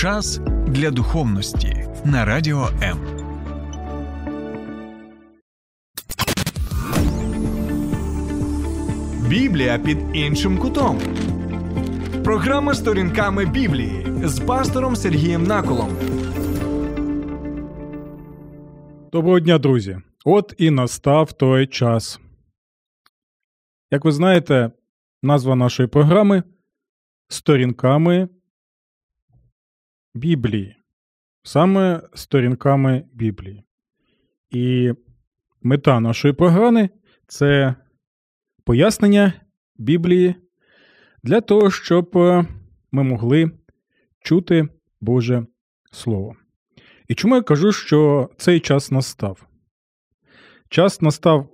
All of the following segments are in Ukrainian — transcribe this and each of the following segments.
Час для духовності на Радіо М. Біблія під іншим кутом. Програма «Сторінками Біблії» з пастором Сергієм Наколом. Доброго дня, друзі! От і настав той час. Як ви знаєте, назва нашої програми «Сторінками Біблії». Саме «Сторінками Біблії». І мета нашої програми – це пояснення Біблії для того, щоб ми могли чути Боже Слово. І чому я кажу, що цей час настав? Час настав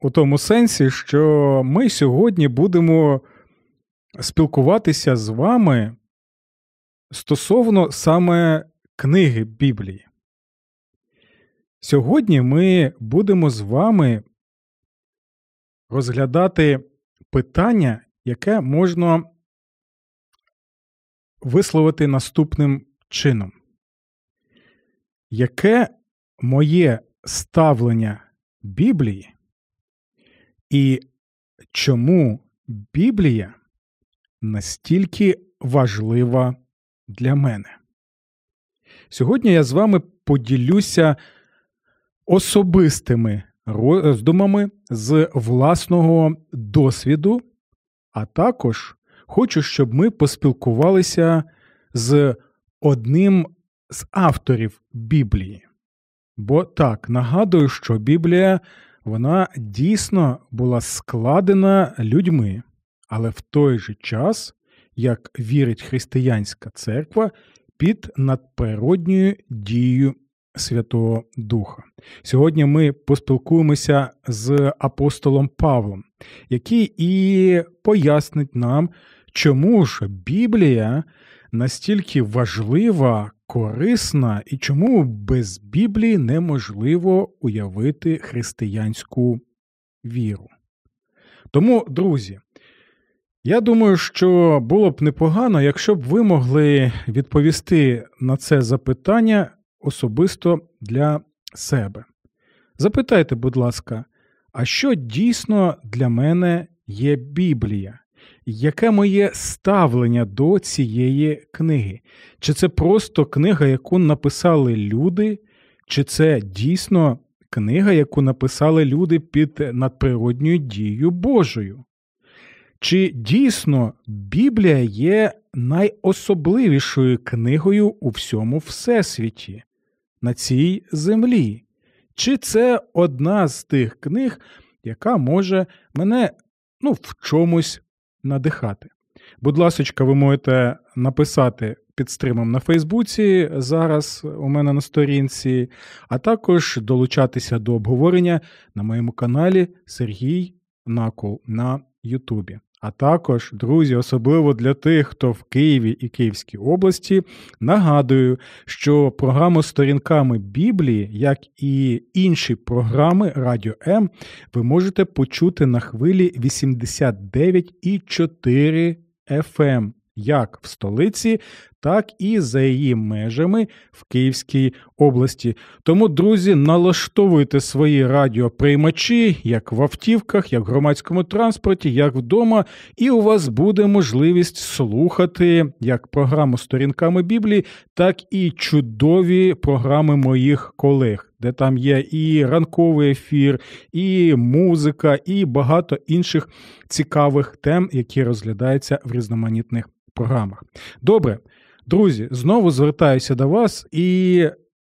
у тому сенсі, що ми сьогодні будемо спілкуватися з вами стосовно саме книги Біблії. Сьогодні ми будемо з вами розглядати питання, яке можна висловити наступним чином. Яке моє ставлення Біблії і чому Біблія настільки важлива для мене? Сьогодні я з вами поділюся особистими роздумами з власного досвіду, а також хочу, щоб ми поспілкувалися з одним з авторів Біблії. Бо так, нагадую, що Біблія, вона дійсно була складена людьми, але в той же час, як вірить християнська церква, під надприродньою дією Святого Духа. Сьогодні ми поспілкуємося з апостолом Павлом, який і пояснить нам, чому ж Біблія настільки важлива, корисна і чому без Біблії неможливо уявити християнську віру. Тому, друзі, я думаю, що було б непогано, якщо б ви могли відповісти на це запитання особисто для себе. Запитайте, будь ласка, а що дійсно для мене є Біблія? Яке моє ставлення до цієї книги? Чи це просто книга, яку написали люди? Чи це дійсно книга, яку написали люди під надприродньою дією Божою? Чи дійсно Біблія є найособливішою книгою у всьому всесвіті, на цій землі? Чи це одна з тих книг, яка може мене в чомусь надихати? Будь ласочка, ви можете написати під стримом на Фейсбуці, зараз у мене на сторінці, а також долучатися до обговорення на моєму каналі Сергій Накол на Ютубі. А також, друзі, особливо для тих, хто в Києві і Київській області, нагадую, що програму «Сторінками Біблії», як і інші програми Радіо М, ви можете почути на хвилі 89,4 FM, як в столиці, так і за її межами в Київській області. Тому, друзі, налаштовуйте свої радіоприймачі, як в автівках, як в громадському транспорті, як вдома, і у вас буде можливість слухати як програму «Сторінками Біблії», так і чудові програми моїх колег, де там є і ранковий ефір, і музика, і багато інших цікавих тем, які розглядаються в різноманітних програмах. Добре, друзі, знову звертаюся до вас і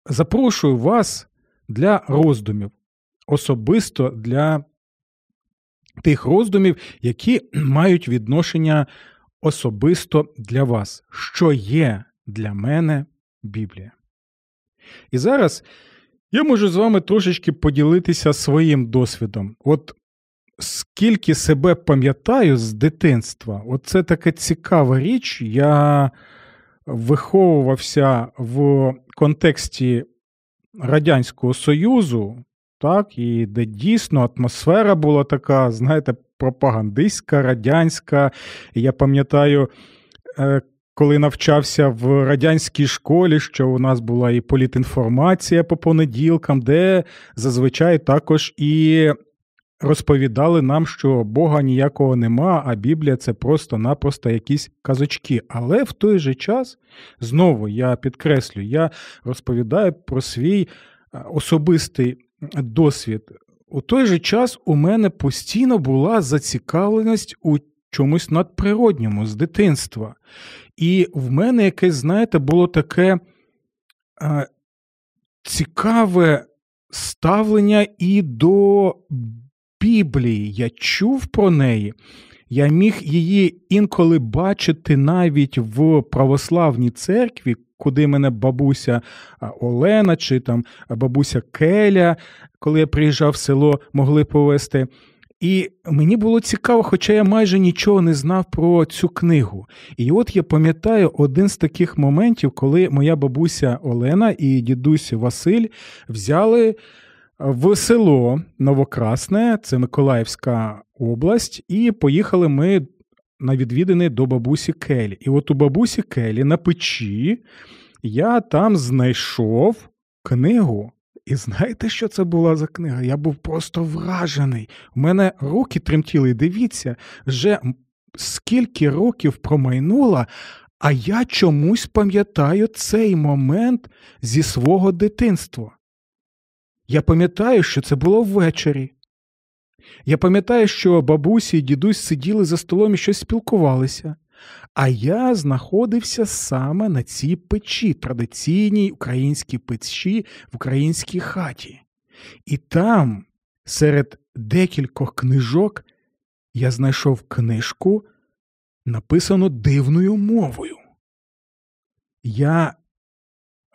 запрошую вас для роздумів, особисто для тих роздумів, які мають відношення особисто для вас. Що є для мене Біблія? І зараз я можу з вами трошечки поділитися своїм досвідом. От скільки себе пам'ятаю з дитинства, оце така цікава річ. Я виховувався в контексті Радянського Союзу, так, і де дійсно атмосфера була така, знаєте, пропагандистська, радянська. Я пам'ятаю коли навчався в радянській школі, що у нас була і політінформація по понеділкам, де зазвичай також і розповідали нам, що Бога ніякого нема, а Біблія – це просто-напросто якісь казочки. Але в той же час, знову я підкреслю, я розповідаю про свій особистий досвід. У той же час у мене постійно була зацікавленість у чомусь надприродньому з дитинства. І в мене якесь, знаєте, було таке цікаве ставлення і до Біблії. Я чув про неї, я міг її інколи бачити навіть в православній церкві, куди мене бабуся Олена чи там бабуся Келя, коли я приїжджав в село, могли повезти. І мені було цікаво, хоча я майже нічого не знав про цю книгу. І от я пам'ятаю один з таких моментів, коли моя бабуся Олена і дідусь Василь взяли в село Новокрасне, це Миколаївська область, і поїхали ми на відвідини до бабусі Келі. І от у бабусі Келі на печі я там знайшов книгу. І знаєте, що це була за книга? Я був просто вражений. У мене руки тремтіли. Дивіться, вже скільки років промайнуло, а я чомусь пам'ятаю цей момент зі свого дитинства. Я пам'ятаю, що це було ввечері. Я пам'ятаю, що бабусі і дідусь сиділи за столом і щось спілкувалися. А я знаходився саме на цій печі, традиційній українській печі в українській хаті. І там, серед декількох книжок, я знайшов книжку, написану дивною мовою. Я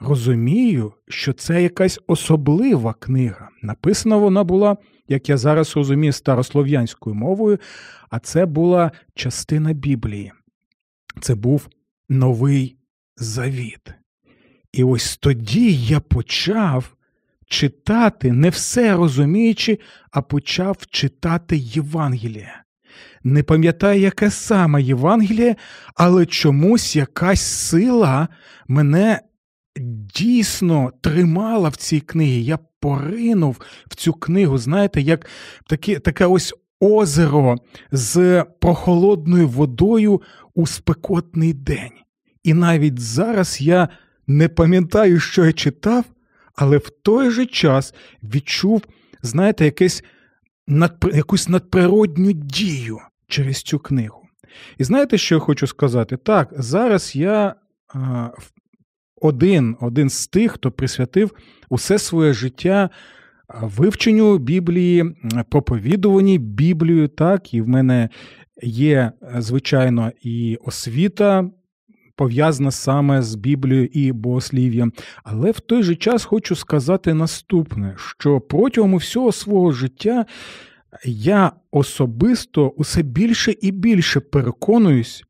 розумію, що це якась особлива книга. Написана вона була, як я зараз розумію, старослов'янською мовою, а це була частина Біблії. Це був Новий Завіт. І ось тоді я почав читати, не все розуміючи, а почав читати Євангеліє. Не пам'ятаю, яке саме Євангеліє, але чомусь якась сила мене дійсно тримала в цій книзі. Я поринув в цю книгу, знаєте, як таке ось озеро з прохолодною водою у спекотний день. І навіть зараз я не пам'ятаю, що я читав, але в той же час відчув, знаєте, якусь надприродню дію через цю книгу. І знаєте, що я хочу сказати? Так, зараз я один з тих, хто присвятив усе своє життя вивченню Біблії, проповідуванні Біблію, так, і в мене є, звичайно, і освіта, пов'язана саме з Біблією і богослів'ям. Але в той же час хочу сказати наступне, що протягом всього свого життя я особисто усе більше і більше переконуюсь,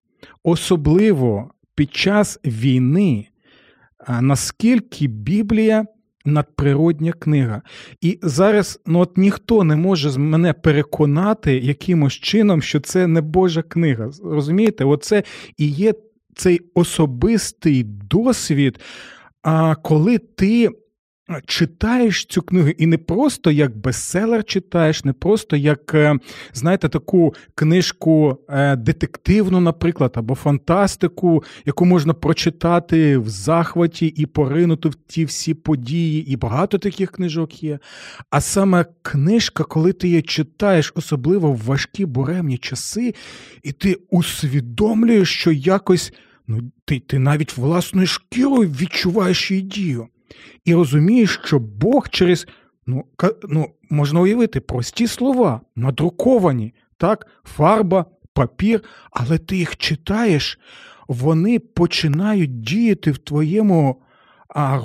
особливо під час війни, наскільки Біблія надприродня книга. І зараз от ніхто не може мене переконати якимось чином, що це не Божа книга. Розумієте? Оце і є цей особистий досвід, коли ти читаєш цю книгу і не просто як бестселер читаєш, не просто як, знаєте, таку книжку детективну, наприклад, або фантастику, яку можна прочитати в захваті і поринути в ті всі події, і багато таких книжок є. А саме книжка, коли ти її читаєш, особливо в важкі буремні часи, і ти усвідомлюєш, що якось, ти навіть власною шкірою відчуваєш її дію. І розумієш, що Бог через, можна уявити, прості слова, надруковані, так, фарба, папір, але ти їх читаєш, вони починають діяти в твоєму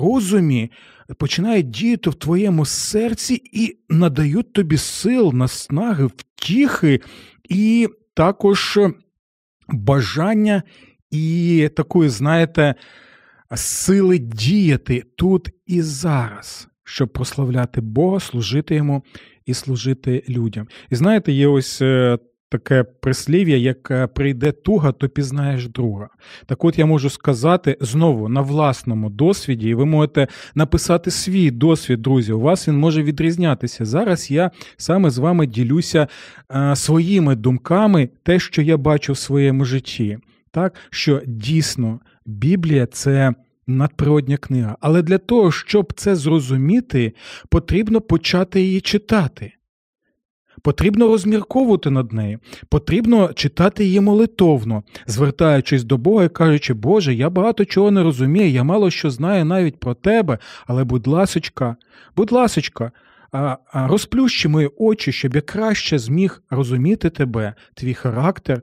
розумі, починають діяти в твоєму серці і надають тобі сил, наснаги, втіхи і також бажання і такої, знаєте, сили діяти тут і зараз, щоб прославляти Бога, служити Йому і служити людям. І знаєте, є ось таке прислів'я, як «прийде туга, то пізнаєш друга». Так от я можу сказати знову на власному досвіді, і ви можете написати свій досвід, друзі, у вас він може відрізнятися. Зараз я саме з вами ділюся своїми думками, те, що я бачу в своєму житті. Так, що дійсно Біблія – це надприродня книга. Але для того, щоб це зрозуміти, потрібно почати її читати. Потрібно розмірковувати над нею, потрібно читати її молитовно, звертаючись до Бога і кажучи: «Боже, я багато чого не розумію, я мало що знаю навіть про Тебе, але будь ласочка, розплющи мої очі, щоб я краще зміг розуміти Тебе, Твій характер,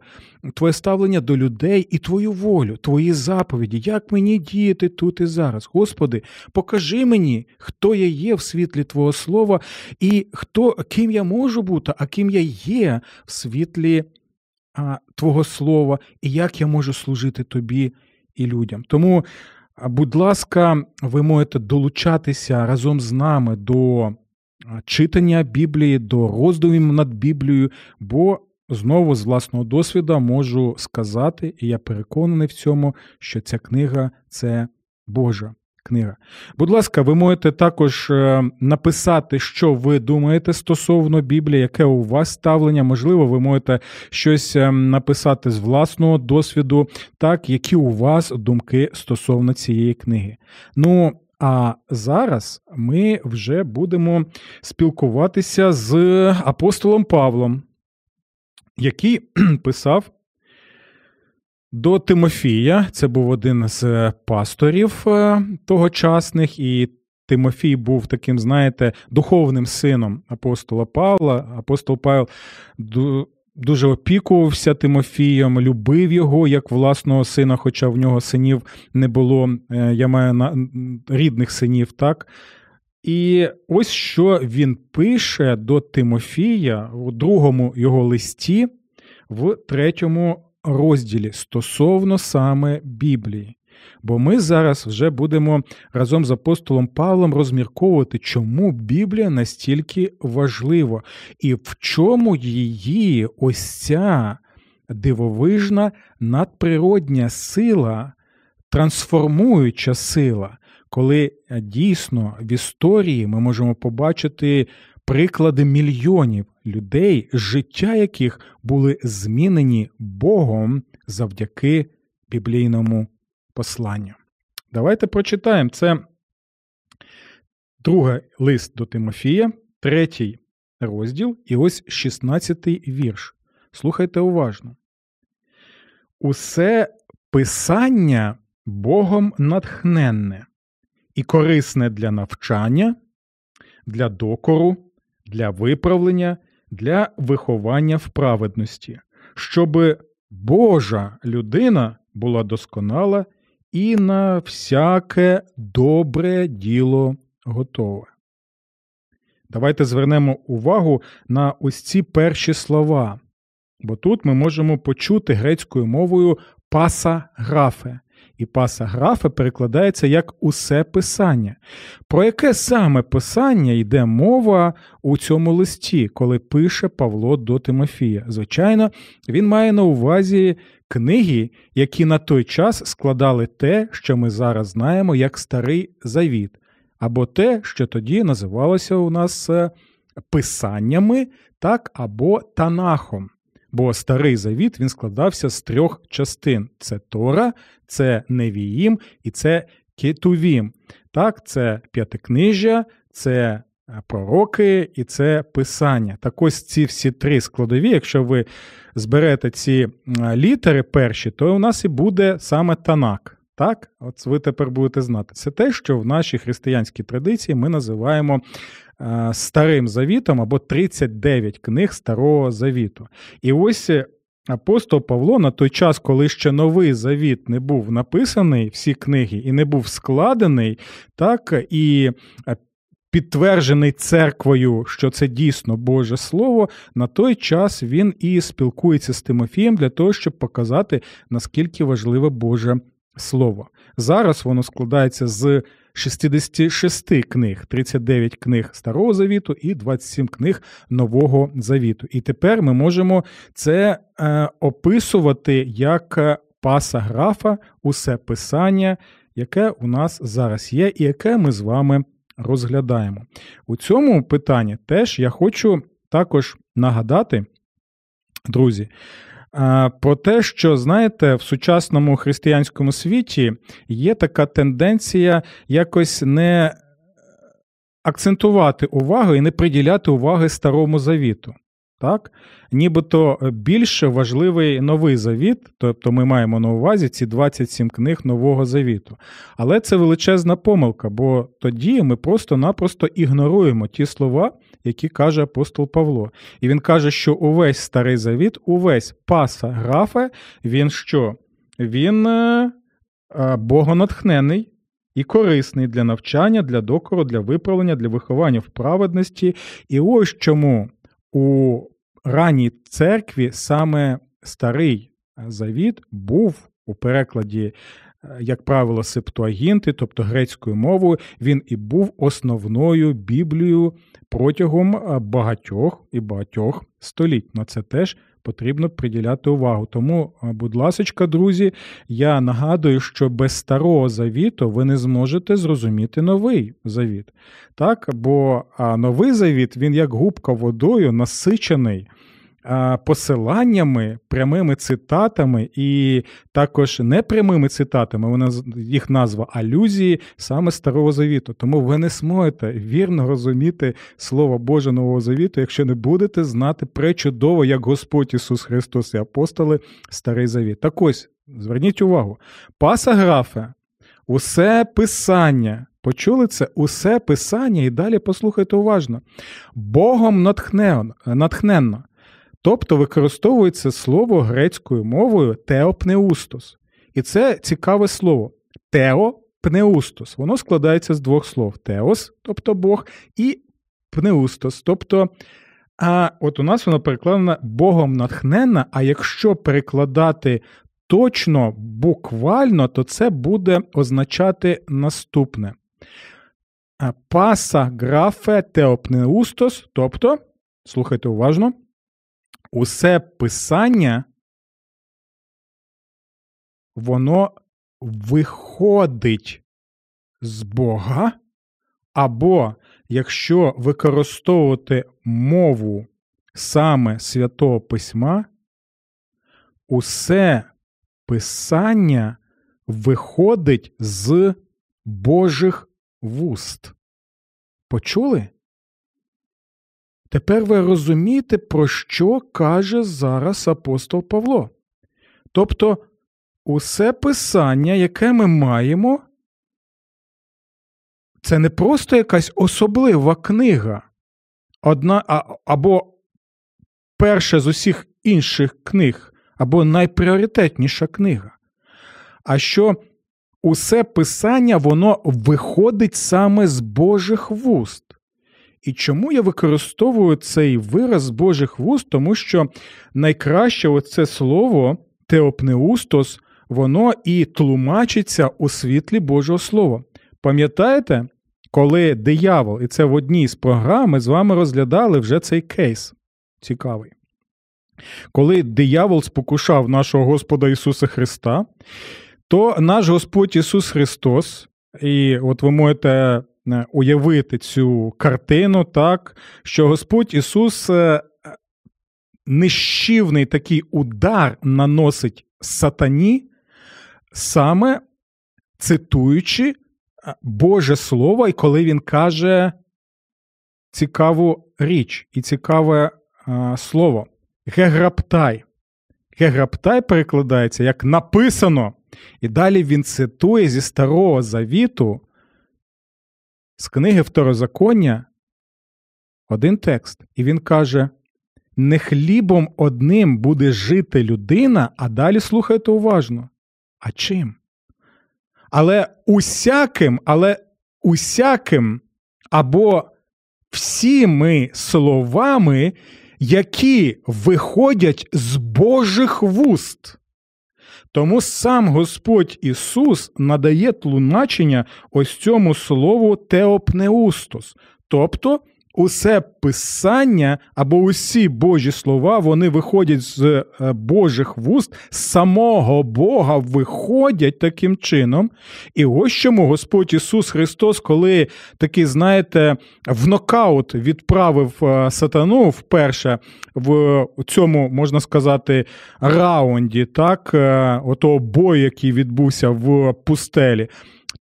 Твоє ставлення до людей і Твою волю, Твої заповіді. Як мені діяти тут і зараз? Господи, покажи мені, хто я є в світлі Твого Слова і ким я можу бути, а ким я є в світлі Твого Слова і як я можу служити Тобі і людям». Тому, будь ласка, ви можете долучатися разом з нами до читання Біблії, до роздумів над Біблією, бо знову з власного досвіду можу сказати, і я переконаний в цьому, що ця книга – це Божа книга. Будь ласка, ви можете також написати, що ви думаєте стосовно Біблії, яке у вас ставлення. Можливо, ви можете щось написати з власного досвіду, так, які у вас думки стосовно цієї книги. А зараз ми вже будемо спілкуватися з апостолом Павлом, який писав до Тимофія. Це був один з пасторів тогочасних, і Тимофій був таким, знаєте, духовним сином апостола Павла. Апостол Павел дуже опікувався Тимофієм, любив його як власного сина, хоча в нього синів не було, я маю рідних синів, так? І ось що він пише до Тимофія у другому його листі в 3 розділі стосовно саме Біблії. Бо ми зараз вже будемо разом з апостолом Павлом розмірковувати, чому Біблія настільки важлива і в чому її ось ця дивовижна надприродня сила, трансформуюча сила, коли дійсно в історії ми можемо побачити приклади мільйонів людей, життя яких були змінені Богом завдяки біблійному послання. Давайте прочитаємо. Це другий лист до Тимофія, 3 розділ, і ось 16 вірш. Слухайте уважно. «Усе писання Богом натхненне і корисне для навчання, для докору, для виправлення, для виховання в праведності, щоби Божа людина була досконала і на всяке добре діло готове». Давайте звернемо увагу на ось ці перші слова, бо тут ми можемо почути грецькою мовою «пасаграфе». І «пасаграфе» перекладається як «усе писання». Про яке саме писання йде мова у цьому листі, коли пише Павло до Тимофія? Звичайно, він має на увазі книги, які на той час складали те, що ми зараз знаємо як Старий Завіт, або те, що тоді називалося у нас писаннями, так, або Танахом. Бо Старий Завіт, він складався з 3 частин. Це Тора, це Невіїм і це Кетувім. Так, це П'ятикнижжя, це пророки і це писання. Так ось ці всі 3 складові, якщо ви зберете ці літери перші, то у нас і буде саме Танак. Так? От ви тепер будете знати. Це те, що в нашій християнській традиції ми називаємо Старим Завітом, або 39 книг Старого Завіту. І ось апостол Павло на той час, коли ще Новий Завіт не був написаний, всі книги, і не був складений, так, і підтверджений церквою, що це дійсно Боже Слово, на той час він і спілкується з Тимофієм для того, щоб показати, наскільки важливе Боже Слово. Зараз воно складається з 66 книг, 39 книг Старого Завіту і 27 книг Нового Завіту. І тепер ми можемо це описувати як пасаграфа, усе писання, яке у нас зараз є і яке ми з вами розглядаємо. У цьому питанні теж я хочу також нагадати, друзі, про те, що, знаєте, в сучасному християнському світі є така тенденція якось не акцентувати увагу і не приділяти уваги Старому Завіту. Так? Нібито більше важливий Новий Завіт, тобто ми маємо на увазі ці 27 книг Нового Завіту. Але це величезна помилка, бо тоді ми просто-напросто ігноруємо ті слова, які каже апостол Павло. І він каже, що увесь Старий Завіт, увесь пасаграфе, він що? Він богонатхнений і корисний для навчання, для докору, для виправлення, для виховання в праведності. І ось чому у ранній церкві саме Старий Завіт був у перекладі, як правило, септуагінти, тобто грецькою мовою, він і був основною Біблією протягом багатьох століть. На це теж потрібно приділяти увагу. Тому, будь ласочка, друзі, я нагадую, що без Старого Завіту ви не зможете зрозуміти Новий Завіт. Так? Бо Новий Завіт, він як губка водою насичений посиланнями, прямими цитатами і також непрямими цитатами, їх назва алюзії саме Старого Завіту. Тому ви не зможете вірно розуміти Слово Боже Нового Завіту, якщо не будете знати пречудово, як Господь Ісус Христос і апостоли, Старий Завіт. Так ось, зверніть увагу, пасаграфе, усе писання, почули це? Усе писання, і далі послухайте уважно, Богом натхненно. Тобто використовується слово грецькою мовою «теопнеустос». І це цікаве слово «теопнеустос». Воно складається з двох слов «теос», тобто Бог, і «пнеустос», тобто от у нас воно перекладено «богом натхненна», а якщо перекладати точно, буквально, то це буде означати наступне. Пасаграфе «теопнеустос», тобто, слухайте уважно, усе писання, воно виходить з Бога, або, якщо використовувати мову саме Святого Письма, усе писання виходить з Божих вуст. Почули? Тепер ви розумієте, про що каже зараз апостол Павло. Тобто, усе писання, яке ми маємо, це не просто якась особлива книга, або перша з усіх інших книг, або найпріоритетніша книга, а що усе писання, воно виходить саме з Божих вуст. І чому я використовую цей вираз Божих вуст? Тому що найкраще оце слово «теопнеустос», воно і тлумачиться у світлі Божого Слова. Пам'ятаєте, коли диявол, і це в одній з програм, ми з вами розглядали вже цей кейс цікавий. Коли диявол спокушав нашого Господа Ісуса Христа, то наш Господь Ісус Христос, і от ви можете уявити цю картину, так, що Господь Ісус нищівний такий удар наносить сатані, саме цитуючи Боже Слово, і коли він каже цікаву річ і цікаве слово «геграптай». «Геграптай» перекладається як «написано», і далі він цитує зі Старого Завіту, з книги Второзаконня один текст, і він каже, не хлібом одним буде жити людина, а далі слухайте уважно, а чим? Але усяким, або всіми словами, які виходять з Божих вуст. Тому сам Господь Ісус надає тлумачення ось цьому слову «теопнеустос», тобто усе писання або усі Божі слова, вони виходять з Божих вуст, з самого Бога виходять таким чином. І ось чому Господь Ісус Христос, коли такий, знаєте, в нокаут відправив сатану вперше в цьому, можна сказати, раунді, так, отого бою, який відбувся в пустелі,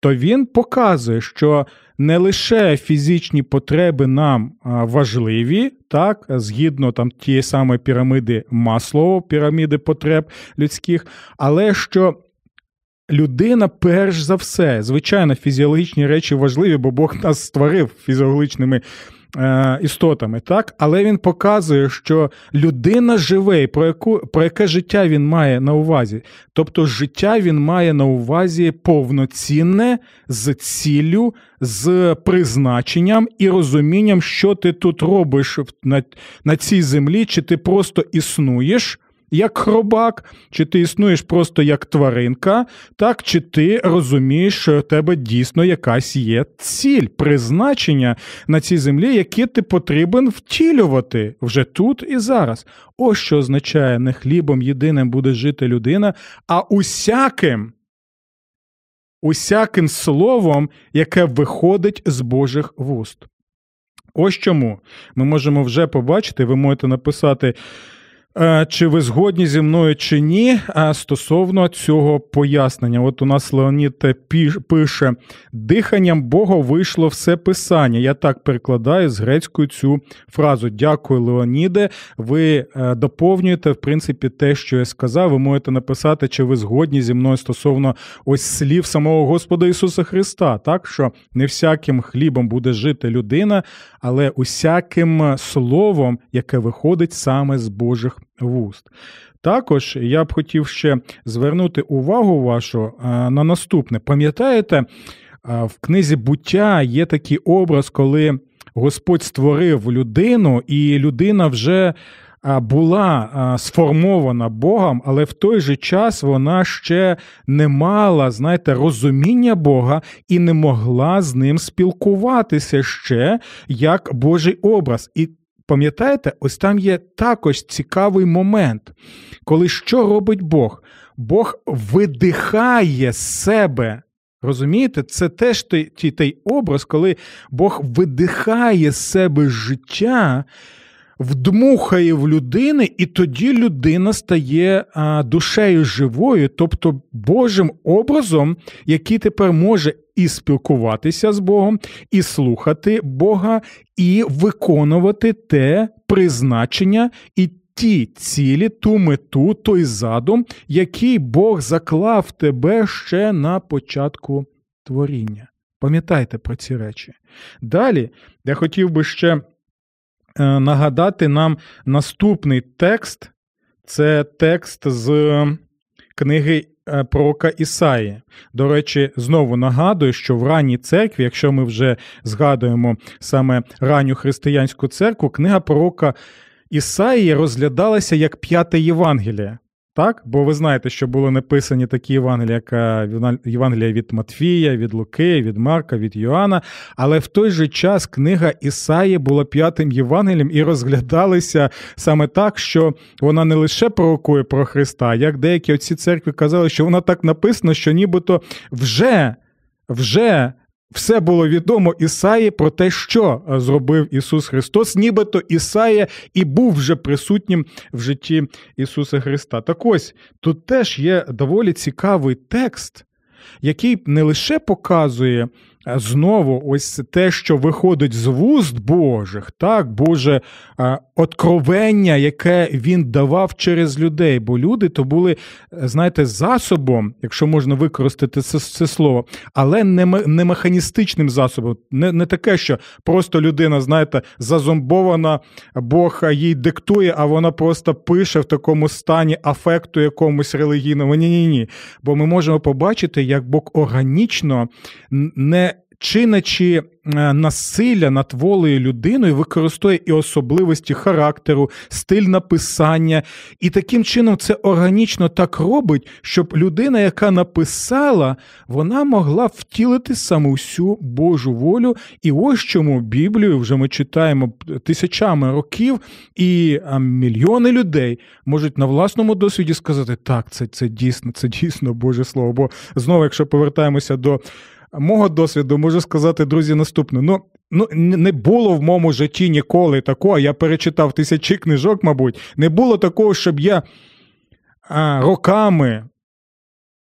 то він показує, що не лише фізичні потреби нам важливі, так, згідно там тієї самої піраміди Маслоу, піраміди потреб людських, але що людина перш за все, звичайно, фізіологічні речі важливі, бо Бог нас створив фізіологічними істотами, так, але він показує, що людина живе, і про яке життя він має на увазі. Тобто життя він має на увазі повноцінне, з ціллю, з призначенням і розумінням, що ти тут робиш на цій землі, чи ти просто існуєш як хробак, чи ти існуєш просто як тваринка, так, чи ти розумієш, що у тебе дійсно якась є ціль, призначення на цій землі, яке ти потрібен втілювати вже тут і зараз. Ось що означає, не хлібом єдиним буде жити людина, а усяким словом, яке виходить з Божих вуст. Ось чому ми можемо вже побачити, ви можете написати, чи ви згодні зі мною, чи ні, стосовно цього пояснення. От у нас Леонід пише: «Диханням Бога вийшло все писання». Я так перекладаю з грецькою цю фразу. Дякую, Леоніде. Ви доповнюєте, в принципі, те, що я сказав. Ви можете написати, чи ви згодні зі мною стосовно ось слів самого Господа Ісуса Христа. Так, що не всяким хлібом буде жити людина, але усяким словом, яке виходить саме з Божих вуст. Також я б хотів ще звернути увагу вашу на наступне. Пам'ятаєте, в книзі «Буття» є такий образ, коли Господь створив людину, і людина вже була сформована Богом, але в той же час вона ще не мала, знаєте, розуміння Бога і не могла з ним спілкуватися ще як Божий образ. І пам'ятаєте, ось там є також цікавий момент, коли що робить Бог? Бог видихає з себе. Розумієте? Це теж той образ, коли Бог видихає з себе життя, вдмухає в людини, і тоді людина стає душею живою, тобто Божим образом, який тепер може і спілкуватися з Богом, і слухати Бога, і виконувати те призначення і ті цілі, ту мету, той задум, який Бог заклав в тебе ще на початку творіння. Пам'ятайте про ці речі. Далі я хотів би ще нагадати нам наступний текст. Це текст з книги пророка Ісаї. До речі, знову нагадую, що в ранній церкві, якщо ми вже згадуємо саме ранню християнську церкву, книга пророка Ісаї розглядалася як п'яте Євангеліє. Так? Бо ви знаєте, що були написані такі Євангелія, як Євангелія від Матвія, від Луки, від Марка, від Йоанна, але в той же час книга Ісаї була п'ятим Євангелієм і розглядалася саме так, що вона не лише пророкує про Христа, як деякі отці церкви казали, що вона так написана, що нібито вже все було відомо Ісаї про те, що зробив Ісус Христос, нібито Ісая і був вже присутнім в житті Ісуса Христа. Так ось, тут теж є доволі цікавий текст, який не лише показує знову ось те, що виходить з вуст Божих, так, Боже откровення, яке він давав через людей, бо люди то були, знаєте, засобом, якщо можна використати це слово, але не механістичним засобом, не таке, що просто людина, знаєте, зазомбована, Бог їй диктує, а вона просто пише в такому стані афекту якомусь релігійному. Ні-ні-ні. Бо ми можемо побачити, як Бог органічно, не чинячи насилля над волею людиною, використовує і особливості характеру, стиль написання. І таким чином це органічно так робить, щоб людина, яка написала, вона могла втілити саме всю Божу волю. І ось чому Біблію вже ми читаємо тисячами років, і мільйони людей можуть на власному досвіді сказати, так, це дійсно Боже Слово. Бо знову, якщо повертаємося до мого досвіду, можу сказати, друзі, наступне. Ну, не було в моєму житті ніколи такого, я перечитав тисячі книжок, мабуть, не було такого, щоб я роками,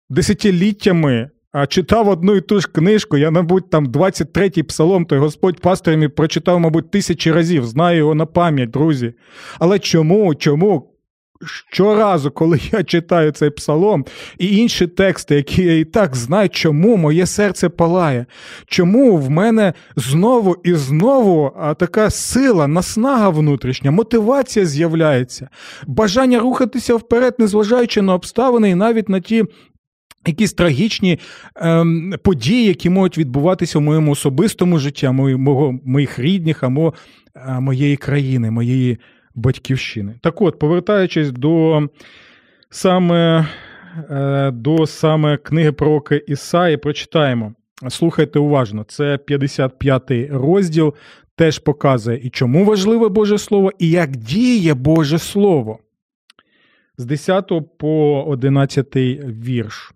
десятиліттями читав одну і ту ж книжку. Я, мабуть, там 23-й псалом, той Господь пастир мій прочитав, мабуть, тисячі разів, знаю його на пам'ять, друзі. Але чому? Щоразу, коли я читаю цей псалом і інші тексти, які я і так знаю, чому моє серце палає? Чому в мене знову і знову така сила, наснага внутрішня, мотивація з'являється, бажання рухатися вперед, незважаючи на обставини і навіть на ті якісь трагічні події, які можуть відбуватися в моєму особистому житті, моїх рідних, моєї країни, моєї батьківщини. Так от, повертаючись до саме книги пророка Ісаї, прочитаємо. Слухайте уважно, це 55-й розділ, теж показує, і чому важливе Боже Слово, і як діє Боже Слово. З 10 по 11 вірш.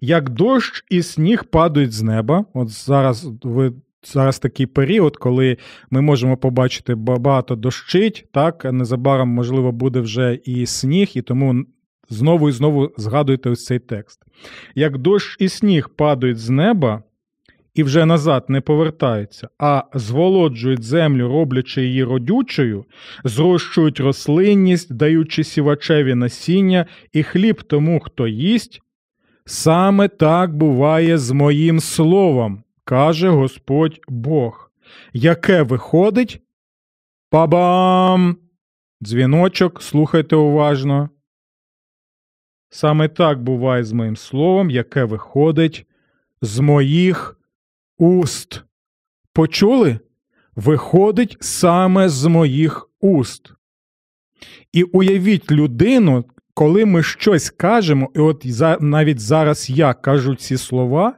Як дощ і сніг падають з неба, от зараз ви... Зараз такий період, коли ми можемо побачити багато дощить, так, незабаром, можливо, буде вже і сніг, і тому знову і знову згадуйте ось цей текст. Як дощ і сніг падають з неба і вже назад не повертаються, а зволоджують землю, роблячи її родючою, зрощують рослинність, даючи сівачеві насіння і хліб тому, хто їсть, саме так буває з моїм словом, каже Господь Бог, яке виходить, па-бам, дзвіночок, слухайте уважно. Саме так буває з моїм словом, яке виходить з моїх уст. Почули? Виходить саме з моїх уст. І уявіть людину, коли ми щось кажемо, і от навіть зараз я кажу ці слова,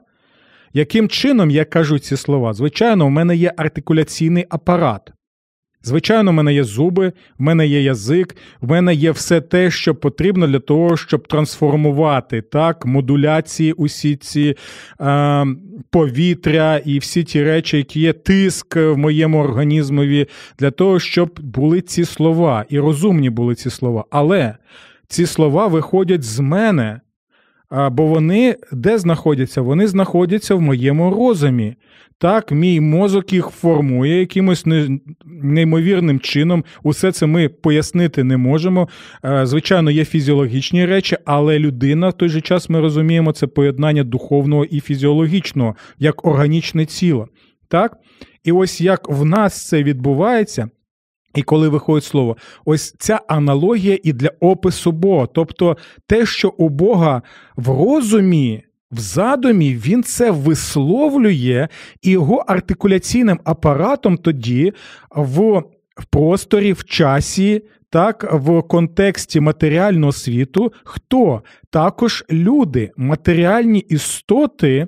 яким чином я кажу ці слова? Звичайно, в мене є артикуляційний апарат. Звичайно, в мене є зуби, в мене є язик, в мене є все те, що потрібно для того, щоб трансформувати, так, модуляції, усі ці повітря і всі ті речі, які є, тиск в моєму організмові, для того, щоб були ці слова, і розумні були ці слова. Але ці слова виходять з мене. Бо вони де знаходяться? Вони знаходяться в моєму розумі. Так, мій мозок їх формує якимось неймовірним чином. Усе це ми пояснити не можемо. Звичайно, є фізіологічні речі, але людина в той же час, ми розуміємо, це поєднання духовного і фізіологічного, як органічне тіло. Так? І ось як в нас це відбувається, і коли виходить слово, ось ця аналогія і для опису Бога. Тобто те, що у Бога в розумі, в задумі, він це висловлює, і його артикуляційним апаратом тоді в просторі, в часі, так, в контексті матеріального світу, хто? Також люди, матеріальні істоти,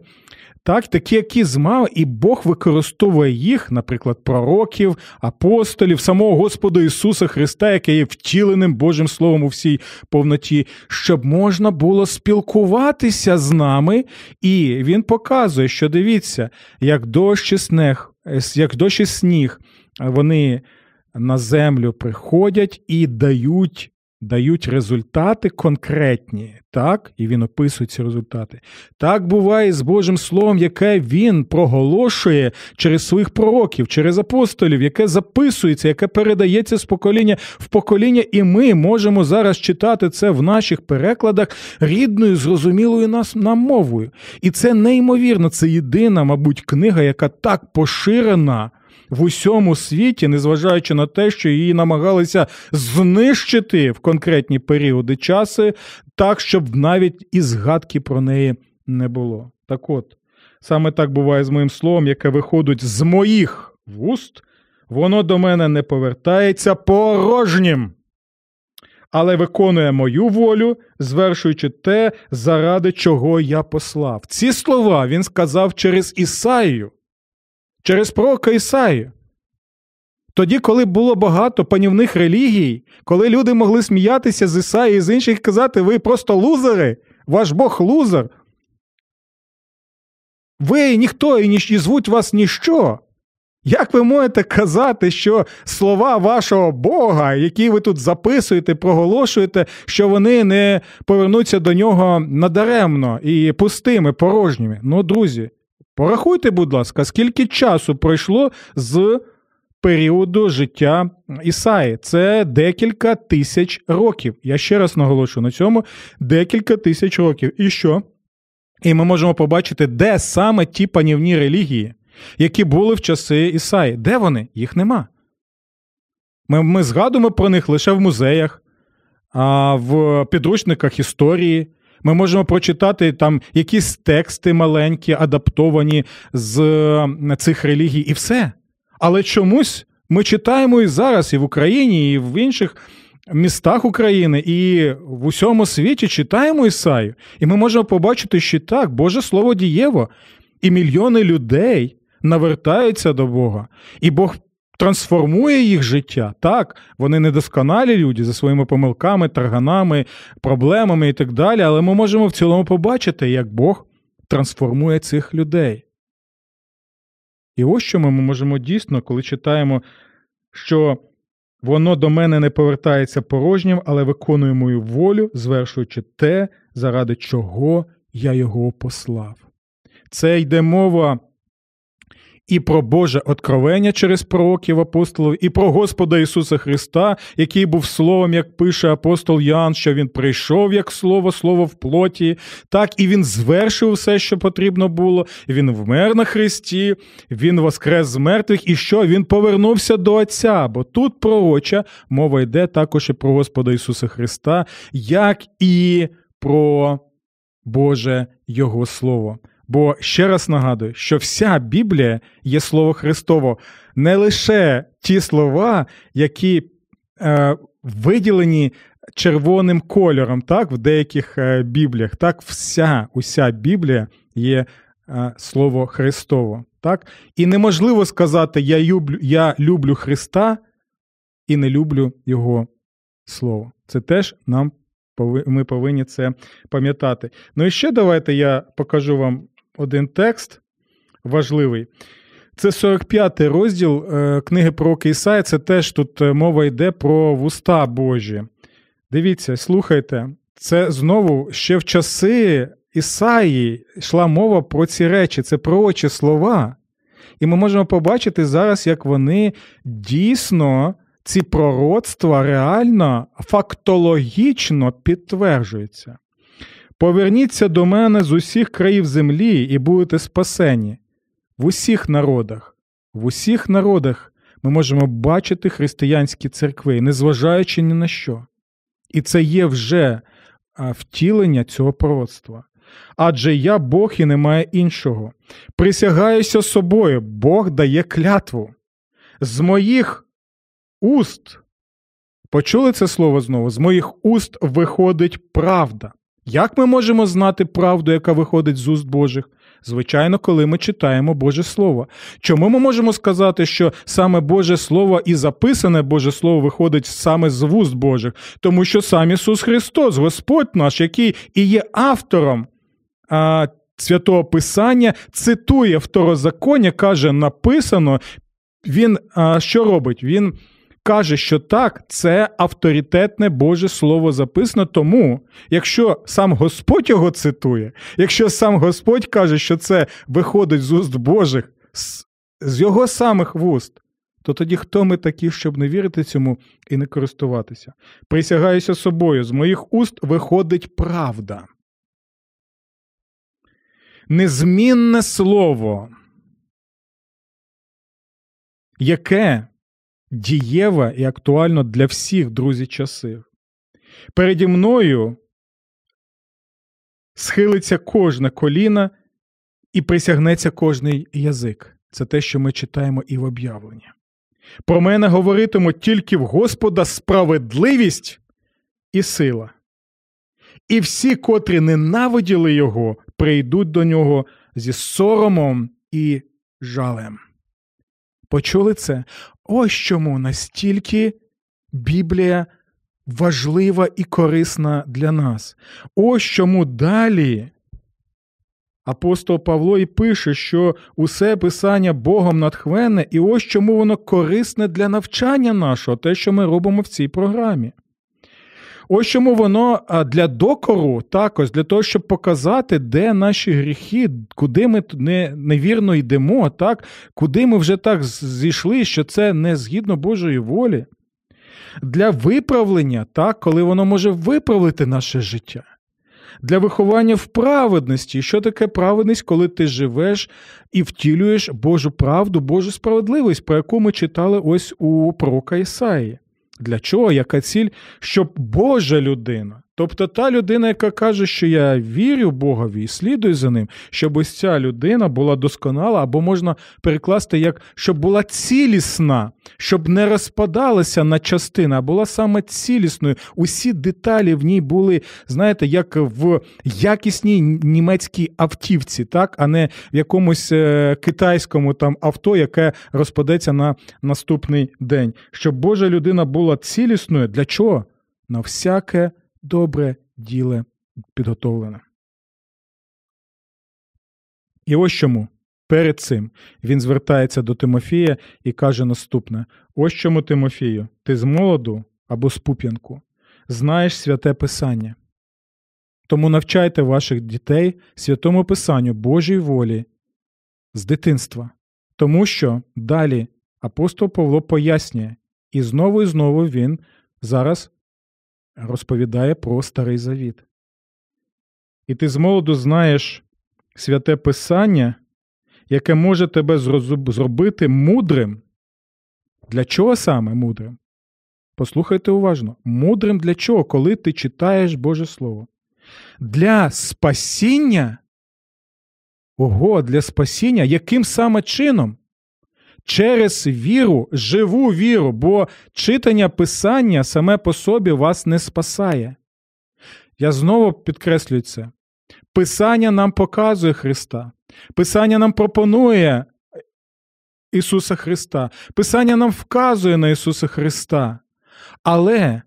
так, такі, які знав, і Бог використовує їх, наприклад, пророків, апостолів, самого Господа Ісуса Христа, який є втіленим Божим Словом у всій повноті, щоб можна було спілкуватися з нами. І він показує, що дивіться, як дощ і сніг, вони на землю приходять і дають результати конкретні, так? І він описує ці результати. Так буває з Божим Словом, яке він проголошує через своїх пророків, через апостолів, яке записується, яке передається з покоління в покоління, і ми можемо зараз читати це в наших перекладах рідною, зрозумілою нам мовою. І це неймовірно, це єдина, мабуть, книга, яка так поширена в усьому світі, незважаючи на те, що її намагалися знищити в конкретні періоди часу, так, щоб навіть і згадки про неї не було. Так от, Саме так буває з моїм словом, яке виходить з моїх вуст, воно до мене не повертається порожнім, але виконує мою волю, звершуючи те, заради чого я послав. Ці слова він сказав через Ісаю, через пророка Ісаю. Тоді, коли було багато панівних релігій, коли люди могли сміятися з Ісаї і з інших, казати, ви просто лузери, ваш Бог лузер, ви ніхто і звуть вас ніщо. Як ви можете казати, що слова вашого Бога, які ви тут записуєте, проголошуєте, що вони не повернуться до нього надаремно і пустими, порожніми? Ну, друзі, порахуйте, будь ласка, скільки часу пройшло з періоду життя Ісаї. Це декілька тисяч років. Я ще раз наголошую на цьому. Декілька тисяч років. І що? І ми можемо побачити, де саме ті панівні релігії, які були в часи Ісаї. Де вони? Їх нема. Ми згадуємо про них лише в музеях, а в підручниках історії. Ми можемо прочитати там якісь тексти маленькі, адаптовані з цих релігій, і все. Але чомусь ми читаємо і зараз, і в Україні, і в інших містах України, і в усьому світі читаємо Ісаю. І ми можемо побачити, що так, Боже Слово дієво. І мільйони людей навертаються до Бога. І Бог трансформує їх життя. Так, вони недосконалі люди зі своїми помилками, тарганами, проблемами і так далі. Але ми можемо в цілому побачити, як Бог трансформує цих людей. І ось чому ми можемо дійсно, коли читаємо, що воно до мене не повертається порожнім, але виконує мою волю, звершуючи те, заради чого я його послав. Це йде мова і про Боже откровення через пророків, апостолів, і про Господа Ісуса Христа, який був словом, як пише апостол Йоанн, що він прийшов як слово, слово в плоті, так, і він звершив все, що потрібно було, він вмер на хресті, він воскрес з мертвих, і що? Він повернувся до Отця, бо тут пророча мова йде також і про Господа Ісуса Христа, як і про Боже Його Слово. Бо ще раз нагадую, що вся Біблія є слово Христово. Не лише ті слова, які виділені червоним кольором, так, в деяких Бібліях. Так, уся Біблія є слово Христово. Так? І неможливо сказати, я люблю Христа і не люблю Його Слово. Це теж ми повинні це пам'ятати. Ну і ще давайте я покажу вам один текст важливий. Це 45 розділ книги пророка Ісаї. Це теж тут мова йде про вуста Божі. Дивіться, слухайте. Це знову ще в часи Ісаї йшла мова про ці речі. Це пророчі слова. І ми можемо побачити зараз, як вони дійсно, ці пророцтва реально, фактологічно підтверджуються. «Поверніться до мене з усіх країв землі і будете спасені». В усіх народах ми можемо бачити християнські церкви, незважаючи ні на що. І це є вже втілення цього пророцтва. «Адже я Бог і немає іншого. Присягаюся собою, Бог дає клятву. З моїх уст, почули це слово знову, з моїх уст виходить правда. Як ми можемо знати правду, яка виходить з уст Божих? Звичайно, коли ми читаємо Боже Слово. Чому ми можемо сказати, що саме Боже Слово і записане Боже Слово виходить саме з вуст Божих? Тому що сам Ісус Христос, Господь наш, який і є автором Святого Писання, цитує в Второзаконня, каже, написано, він що робить? Він каже, що так, це авторитетне Боже Слово записано, тому, якщо сам Господь його цитує, якщо сам Господь каже, що це виходить з уст Божих, з його самих вуст, то тоді хто ми такі, щоб не вірити цьому і не користуватися? Присягаюся собою, з моїх уст виходить правда. Незмінне слово, яке дієве і актуально для всіх, друзі, часів. Переді мною схилиться кожне коліно і присягнеться кожний язик. Це те, що ми читаємо і в об'явленні. Про мене говоритимуть тільки в Господа справедливість і сила. І всі, котрі ненавиділи його, прийдуть до нього зі соромом і жалем. Почули це? Ось чому настільки Біблія важлива і корисна для нас. Ось чому далі апостол Павло і пише, що усе писання Богом натхненне, і ось чому воно корисне для навчання нашого, те, що ми робимо в цій програмі. Ось чому воно для докору також, для того, щоб показати, де наші гріхи, куди ми невірно йдемо, так? Куди ми вже так зійшли, що це не згідно Божої волі. Для виправлення, так? Коли воно може виправити наше життя. Для виховання в праведності. Що таке праведність, коли ти живеш і втілюєш Божу правду, Божу справедливість, про яку ми читали ось у пророка Ісаї. Для чого? Яка ціль? Щоб Божа людина, тобто та людина, яка каже, що я вірю Богові і слідую за ним, щоб ось ця людина була досконала, або можна перекласти як, щоб була цілісна, щоб не розпадалася на частини, а була саме цілісною. Усі деталі в ній були, знаєте, як в якісній німецькій автівці, так, а не в якомусь китайському там авто, яке розпадеться на наступний день. Щоб Божа людина була цілісною. Для чого? На всяке добре діло підготовлене. І ось чому перед цим він звертається до Тимофія і каже наступне. Ось чому, Тимофію, ти з молоду або з пуп'янку знаєш Святе Писання. Тому навчайте ваших дітей Святому Писанню Божій волі з дитинства. Тому що далі апостол Павло пояснює, і знову він зараз розповідає про Старий Завіт. І ти змолоду знаєш Святе Писання, яке може тебе зробити мудрим. Для чого саме мудрим? Послухайте уважно. Мудрим для чого, коли ти читаєш Боже Слово? Для спасіння? Ого, для спасіння? Яким саме чином? Через віру, живу віру, бо читання Писання саме по собі вас не спасає. Я знову підкреслюю це. Писання нам показує Христа. Писання нам пропонує Ісуса Христа. Писання нам вказує на Ісуса Христа. Але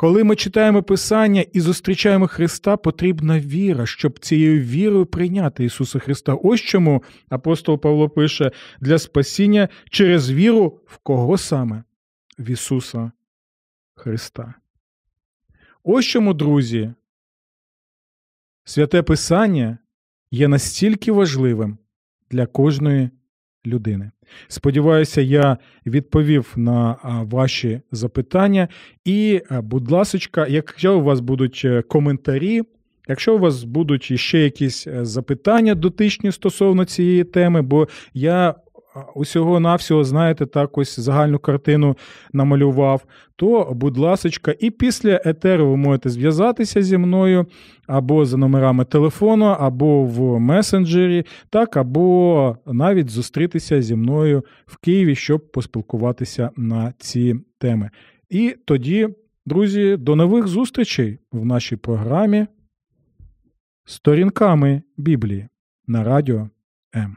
коли ми читаємо Писання і зустрічаємо Христа, потрібна віра, щоб цією вірою прийняти Ісуса Христа. Ось чому апостол Павло пише, для спасіння через віру в кого саме? В Ісуса Христа. Ось чому, друзі, Святе Писання є настільки важливим для кожної людини. Сподіваюся, я відповів на ваші запитання. І, будь ласочка, якщо у вас будуть коментарі, якщо у вас будуть ще якісь запитання дотичні стосовно цієї теми, бо я усього-навсього, знаєте, так ось загальну картину намалював, то, будь ласочка, і після етеру ви можете зв'язатися зі мною або за номерами телефону, або в месенджері, так, або навіть зустрітися зі мною в Києві, щоб поспілкуватися на ці теми. І тоді, друзі, до нових зустрічей в нашій програмі «Сторінками Біблії» на Радіо М.